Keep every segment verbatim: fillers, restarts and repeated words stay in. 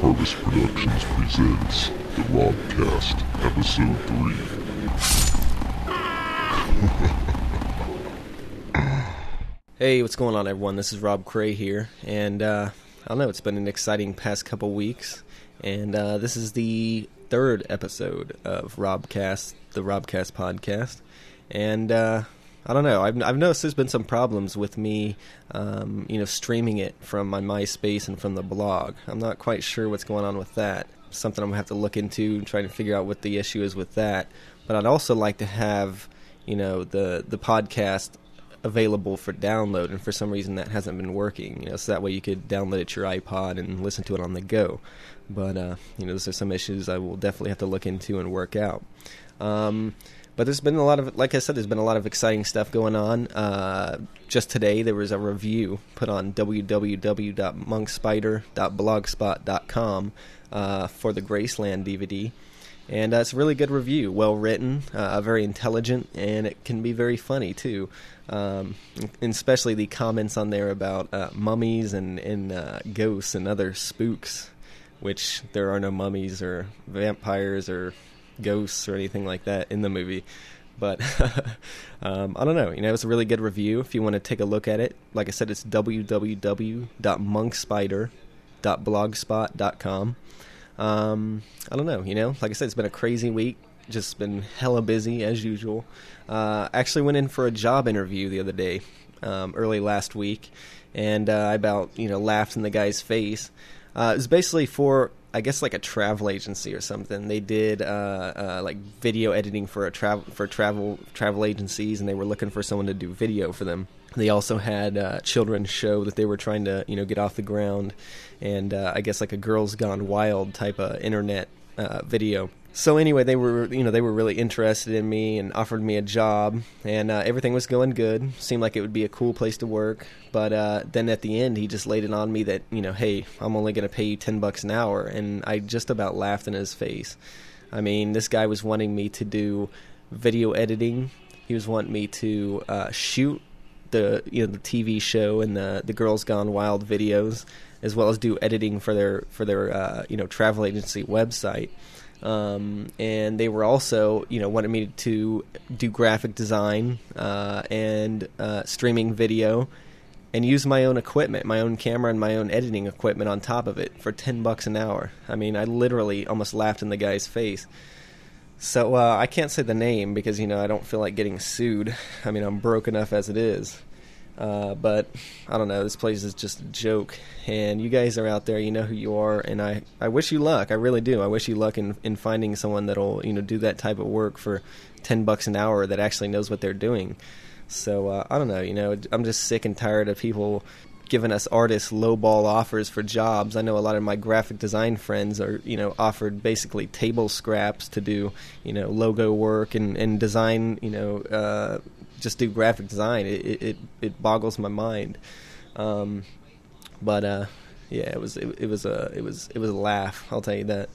Harvest Productions presents the Robcast, Episode three. Hey, what's going on, everyone? This is Rob Cray here, and uh, I don't know, it's been an exciting past couple weeks, and uh, this is the third episode of Robcast, the Robcast podcast, and uh, I don't know, I've, I've noticed there's been some problems with me, um, you know, streaming it from my MySpace and from the blog. I'm not quite sure what's going on with that. Something I'm going to have to look into and try to figure out what the issue is with that. But I'd also like to have, you know, the, the podcast available for download, and for some reason that hasn't been working, you know, so that way you could download it to your iPod and listen to it on the go. But, uh, you know, those are some issues I will definitely have to look into and work out. Um... But there's been a lot of, like I said, there's been a lot of exciting stuff going on. Uh, just today, there was a review put on w w w dot monkspider dot blogspot dot com uh, for the Graceland D V D. And uh, it's a really good review, well-written, uh, very intelligent, and it can be very funny, too. Um, and especially the comments on there about uh, mummies and, and uh, ghosts and other spooks, which there are no mummies or vampires or ghosts or anything like that in the movie, but um, I don't know, you know, it's a really good review if you want to take a look at it. Like I said, it's w w w dot monkspider dot blogspot dot com. um, I don't know, you know, like I said, it's been a crazy week, just been hella busy as usual. uh, I actually went in for a job interview the other day, um, early last week, and uh, I about, you know, laughed in the guy's face. Uh, it was basically for, I guess, like a travel agency or something. They did uh, uh, like video editing for a travel for travel travel agencies, and they were looking for someone to do video for them. They also had a children's show that they were trying to, you know, get off the ground, and uh, I guess like a Girls Gone Wild type of internet uh, video. So anyway, they were, you know, they were really interested in me and offered me a job, and uh, everything was going good. Seemed like it would be a cool place to work, but uh, then at the end, he just laid it on me that, you know, hey, I'm only going to pay you ten bucks an hour, and I just about laughed in his face. I mean, this guy was wanting me to do video editing. He was wanting me to uh, shoot the, you know, the T V show and the the Girls Gone Wild videos, as well as do editing for their for their uh, you know, travel agency website. Um, and they were also, you know, wanted me to do graphic design, uh, and, uh, streaming video, and use my own equipment, my own camera and my own editing equipment on top of it for ten bucks an hour. I mean, I literally almost laughed in the guy's face. So, uh, I can't say the name because, you know, I don't feel like getting sued. I mean, I'm broke enough as it is. Uh, but I don't know, this place is just a joke, and you guys are out there, you know who you are, and I, I wish you luck. I really do. I wish you luck in, in finding someone that'll, you know, do that type of work for ten bucks an hour that actually knows what they're doing. So, uh, I don't know, you know, I'm just sick and tired of people giving us artists lowball offers for jobs. I know a lot of my graphic design friends are, you know, offered basically table scraps to do, you know, logo work and, and design, you know, uh, just do graphic design. It it, it boggles my mind. Um, but uh, yeah, it was it, it was a it was it was a laugh. I'll tell you that.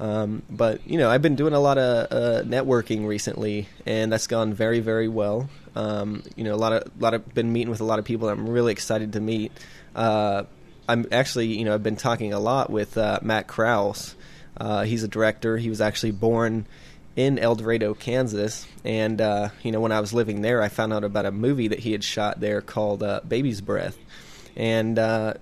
Um, but you know, I've been doing a lot of uh, networking recently, and that's gone very very well. Um, you know, a lot of lot of been meeting with a lot of people that I'm really excited to meet. Uh, I'm actually, you know, I've been talking a lot with uh, Matt Krause. Uh, he's a director. He was actually born in El Dorado, Kansas, and uh, you know, when I was living there, I found out about a movie that he had shot there called uh, Baby's Breath, and uh,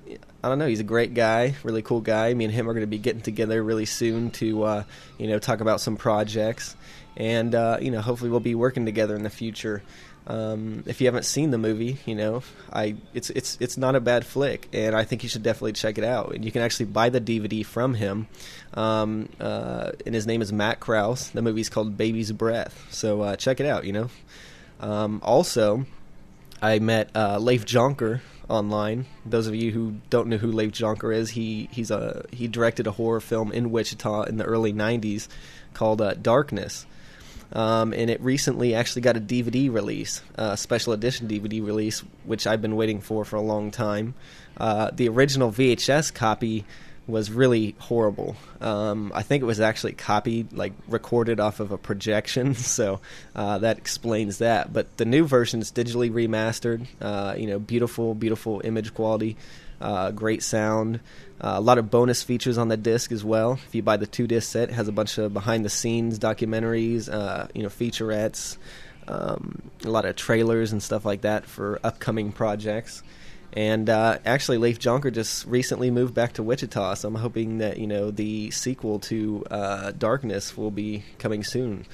I don't know, he's a great guy, really cool guy. Me and him are going to be getting together really soon to uh, you know, talk about some projects, and uh, you know, hopefully we'll be working together in the future. Um, if you haven't seen the movie, you know, I it's it's it's not a bad flick, and I think you should definitely check it out. And you can actually buy the D V D from him. Um, uh, and his name is Matt Krause. The movie's called Baby's Breath. So uh, check it out, you know. Um, also, I met uh, Leif Jonker online. Those of you who don't know who Leif Jonker is, he he's a he directed a horror film in Wichita in the early nineties called uh, Darkness. Um, and it recently actually got a D V D release, a uh, special edition D V D release, which I've been waiting for for a long time. Uh, the original V H S copy was really horrible. Um, I think it was actually copied, like recorded off of a projection, so uh, that explains that. But the new version is digitally remastered, uh, you know, beautiful, beautiful image quality. uh, great sound, uh, a lot of bonus features on the disc as well. If you buy the two disc set, it has a bunch of behind the scenes documentaries, uh, you know, featurettes, um, a lot of trailers and stuff like that for upcoming projects. And uh, actually, Leif Jonker just recently moved back to Wichita, so I'm hoping that, you know, the sequel to uh, Darkness will be coming soon.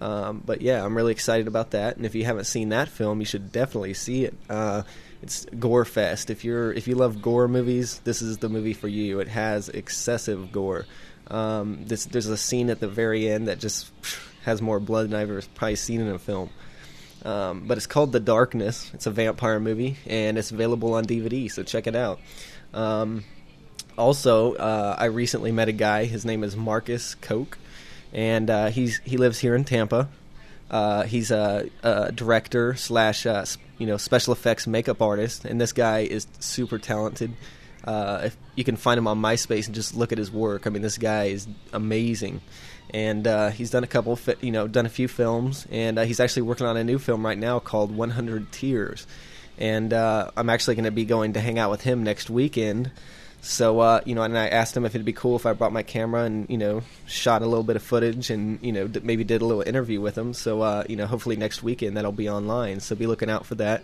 Um, but yeah, I'm really excited about that. And if you haven't seen that film, you should definitely see it. Uh, it's gore fest. If you're if you love gore movies, this is the movie for you. It has excessive gore. Um, this, there's a scene at the very end that just has more blood than I've ever probably seen in a film. Um, but it's called The Darkness. It's a vampire movie, and it's available on D V D, so check it out. Um, also, uh, I recently met a guy. His name is Marcus Coke, and uh, he's he lives here in Tampa. Uh, he's a, a director slash uh, you know special effects makeup artist, and this guy is super talented. Uh, if you can find him on MySpace and just look at his work. I mean, this guy is amazing. And uh, he's done a couple, you know, done a few films, and uh, he's actually working on a new film right now called One Hundred Tears. And uh, I'm actually going to be going to hang out with him next weekend. So, uh, you know, and I asked him if it'd be cool if I brought my camera and, you know, shot a little bit of footage and, you know, d- maybe did a little interview with him. So, uh, you know, hopefully next weekend that'll be online. So be looking out for that.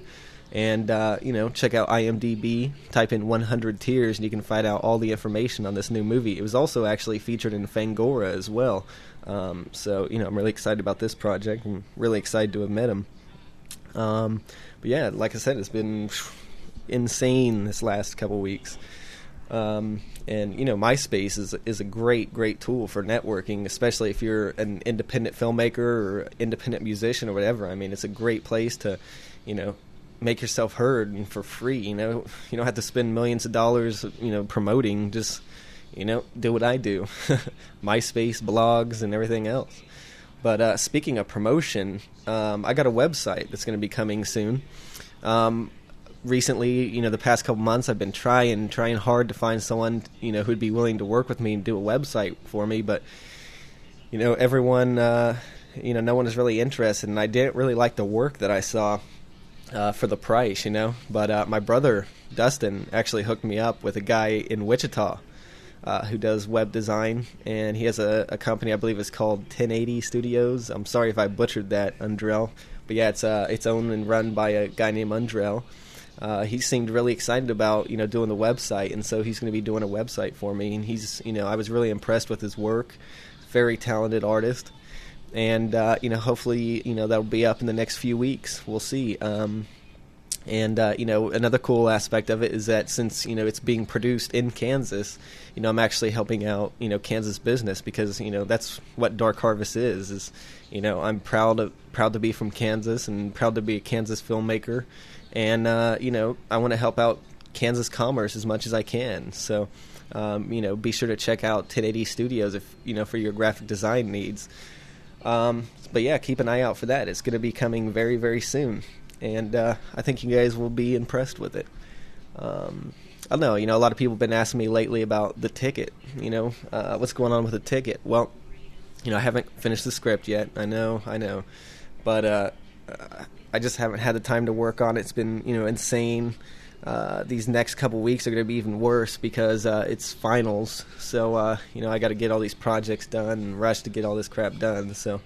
And, uh, you know, check out I M D B, type in one hundred tears, and you can find out all the information on this new movie. It was also actually featured in Fangoria as well. Um, so, you know, I'm really excited about this project. I'm really excited to have met him. Um, but, yeah, like I said, it's been insane this last couple weeks. Um, and, you know, MySpace is, is a great, great tool for networking, especially if you're an independent filmmaker or independent musician or whatever. I mean, it's a great place to, you know, make yourself heard and for free. You know, you don't have to spend millions of dollars, you know, promoting. Just, you know, do what I do. MySpace, blogs, and everything else. But uh, speaking of promotion, um, I got a website that's going to be coming soon. Um, recently, you know, the past couple months, I've been trying, trying hard to find someone, you know, who'd be willing to work with me and do a website for me. But, you know, everyone, uh, you know, no one is really interested. And I didn't really like the work that I saw. Uh, for the price, you know, but uh, my brother Dustin actually hooked me up with a guy in Wichita uh, who does web design, and he has a, a company I believe is called ten eighty Studios. I'm sorry if I butchered that, Undrell, but yeah, it's uh, it's owned and run by a guy named Undrell. Uh, he seemed really excited about, you know, doing the website, and so he's going to be doing a website for me. And he's, you know, I was really impressed with his work. Very talented artist. And, uh, you know, hopefully, you know, that'll be up in the next few weeks. We'll see. Um, and, uh, you know, another cool aspect of it is that since, you know, it's being produced in Kansas, you know, I'm actually helping out, you know, Kansas business because, you know, that's what Dark Harvest is, is, you know, I'm proud of, proud to be from Kansas and proud to be a Kansas filmmaker. And, uh, you know, I want to help out Kansas commerce as much as I can. So, um, you know, be sure to check out ten eighty Studios if, you know, for your graphic design needs. Um, but yeah, keep an eye out for that. It's going to be coming very, very soon. And, uh, I think you guys will be impressed with it. Um, I don't know, you know, a lot of people have been asking me lately about the ticket, you know, uh, what's going on with the ticket? Well, you know, I haven't finished the script yet. I know, I know, but, uh, I just haven't had the time to work on it. It's been, you know, insane. Uh, these next couple weeks are going to be even worse because, uh, it's finals. So, uh, you know, I got to get all these projects done and rush to get all this crap done. So,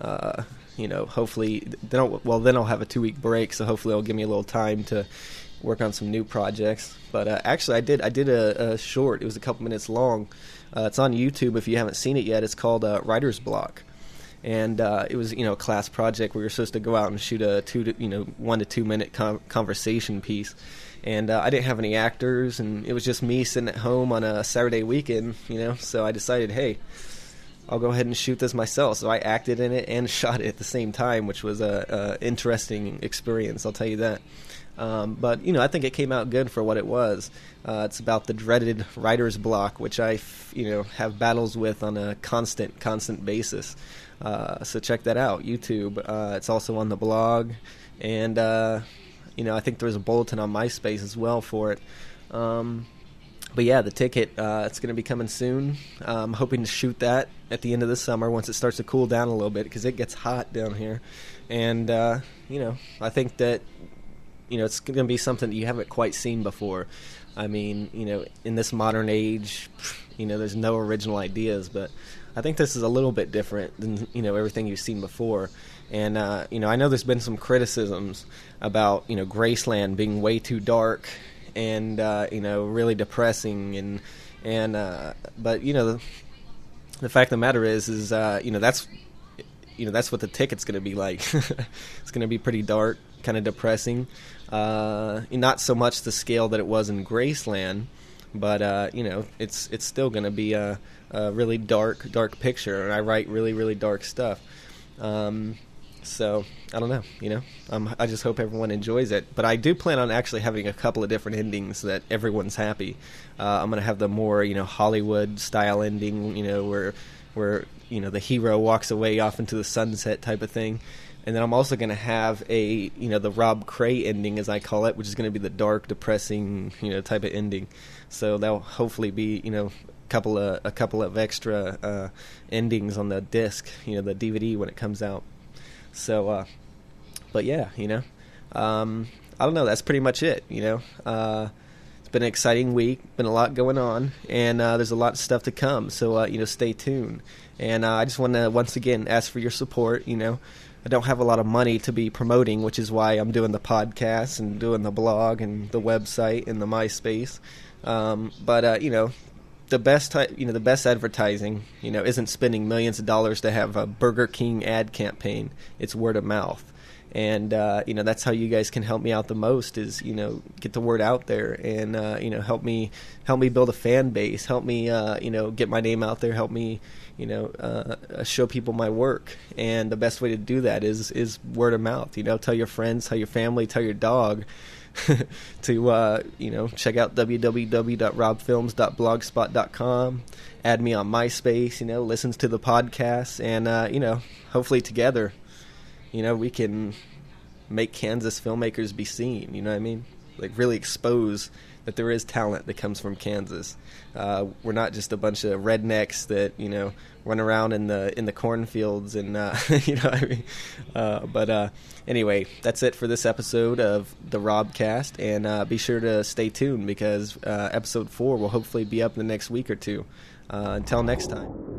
uh, you know, hopefully, then I'll, well, then I'll have a two week break. So hopefully it'll give me a little time to work on some new projects. But, uh, actually I did, I did a, a short, it was a couple minutes long. Uh, it's on YouTube. If you haven't seen it yet, it's called uh, Writer's Block. And uh, it was, you know, a class project where you're supposed to go out and shoot a two, to, you know, one to two minute com- conversation piece. And uh, I didn't have any actors, and it was just me sitting at home on a Saturday weekend, you know. So I decided, hey, I'll go ahead and shoot this myself. So I acted in it and shot it at the same time, which was a, a interesting experience, I'll tell you that. Um, but, you know, I think it came out good for what it was. Uh, it's about the dreaded writer's block, which I, f- you know, have battles with on a constant, constant basis. Uh, so check that out, YouTube. Uh, it's also on the blog. And, uh, you know, I think there was a bulletin on MySpace as well for it. Um, but, yeah, the ticket, uh, it's going to be coming soon. I'm hoping to shoot that at the end of the summer once it starts to cool down a little bit because it gets hot down here. And, uh, you know, I think that, you know, it's going to be something that you haven't quite seen before. I mean, you know, in this modern age, you know, there's no original ideas, but I think this is a little bit different than, you know, everything you've seen before. And, uh, you know, I know there's been some criticisms about, you know, Graceland being way too dark and, uh, you know, really depressing. And, and uh, but, you know, the, the fact of the matter is, is, uh, you know, that's, you know, that's what the ticket's going to be like. It's going to be pretty dark, kind of depressing. Uh, not so much the scale that it was in Graceland, but, uh, you know, it's it's still going to be a, a really dark, dark picture. And I write really, really dark stuff. Um, so I don't know, you know, um, I just hope everyone enjoys it, but I do plan on actually having a couple of different endings so that everyone's happy. Uh, I'm going to have the more, you know, Hollywood style ending, you know, where, where, you know, the hero walks away off into the sunset type of thing. And then I'm also going to have a, you know, the Rob Cray ending, as I call it, which is going to be the dark, depressing, you know, type of ending. So that'll hopefully be, you know, couple of a couple of extra uh endings on the disc, you know, the D V D when it comes out. So uh but yeah, you know, um I don't know, that's pretty much it, you know. Uh it's been an exciting week, been a lot going on, and uh there's a lot of stuff to come, so uh you know, stay tuned. And uh, I just want to once again ask for your support. You know, I don't have a lot of money to be promoting, which is why I'm doing the podcast and doing the blog and the website and the MySpace. Um but uh you know, The best, you know, the best advertising, you know, isn't spending millions of dollars to have a Burger King ad campaign. It's word of mouth, and uh, you know, that's how you guys can help me out the most. Is, you know, get the word out there, and uh, you know, help me, help me build a fan base, help me, uh, you know, get my name out there, help me, you know, uh, show people my work. And the best way to do that is is word of mouth. You know, tell your friends, tell your family, tell your dog. to uh, you know, check out w w w dot rob films dot blogspot dot com, add me on MySpace, you know, listen to the podcast, and uh, you know, hopefully together, you know, we can make Kansas filmmakers be seen. You know what I mean? Like, really expose that there is talent that comes from Kansas. Uh, we're not just a bunch of rednecks that, you know, run around in the in the cornfields and uh, you know what I mean. Uh, but uh, anyway, that's it for this episode of the Robcast, and uh, be sure to stay tuned because uh, episode four will hopefully be up in the next week or two. Uh, until next time.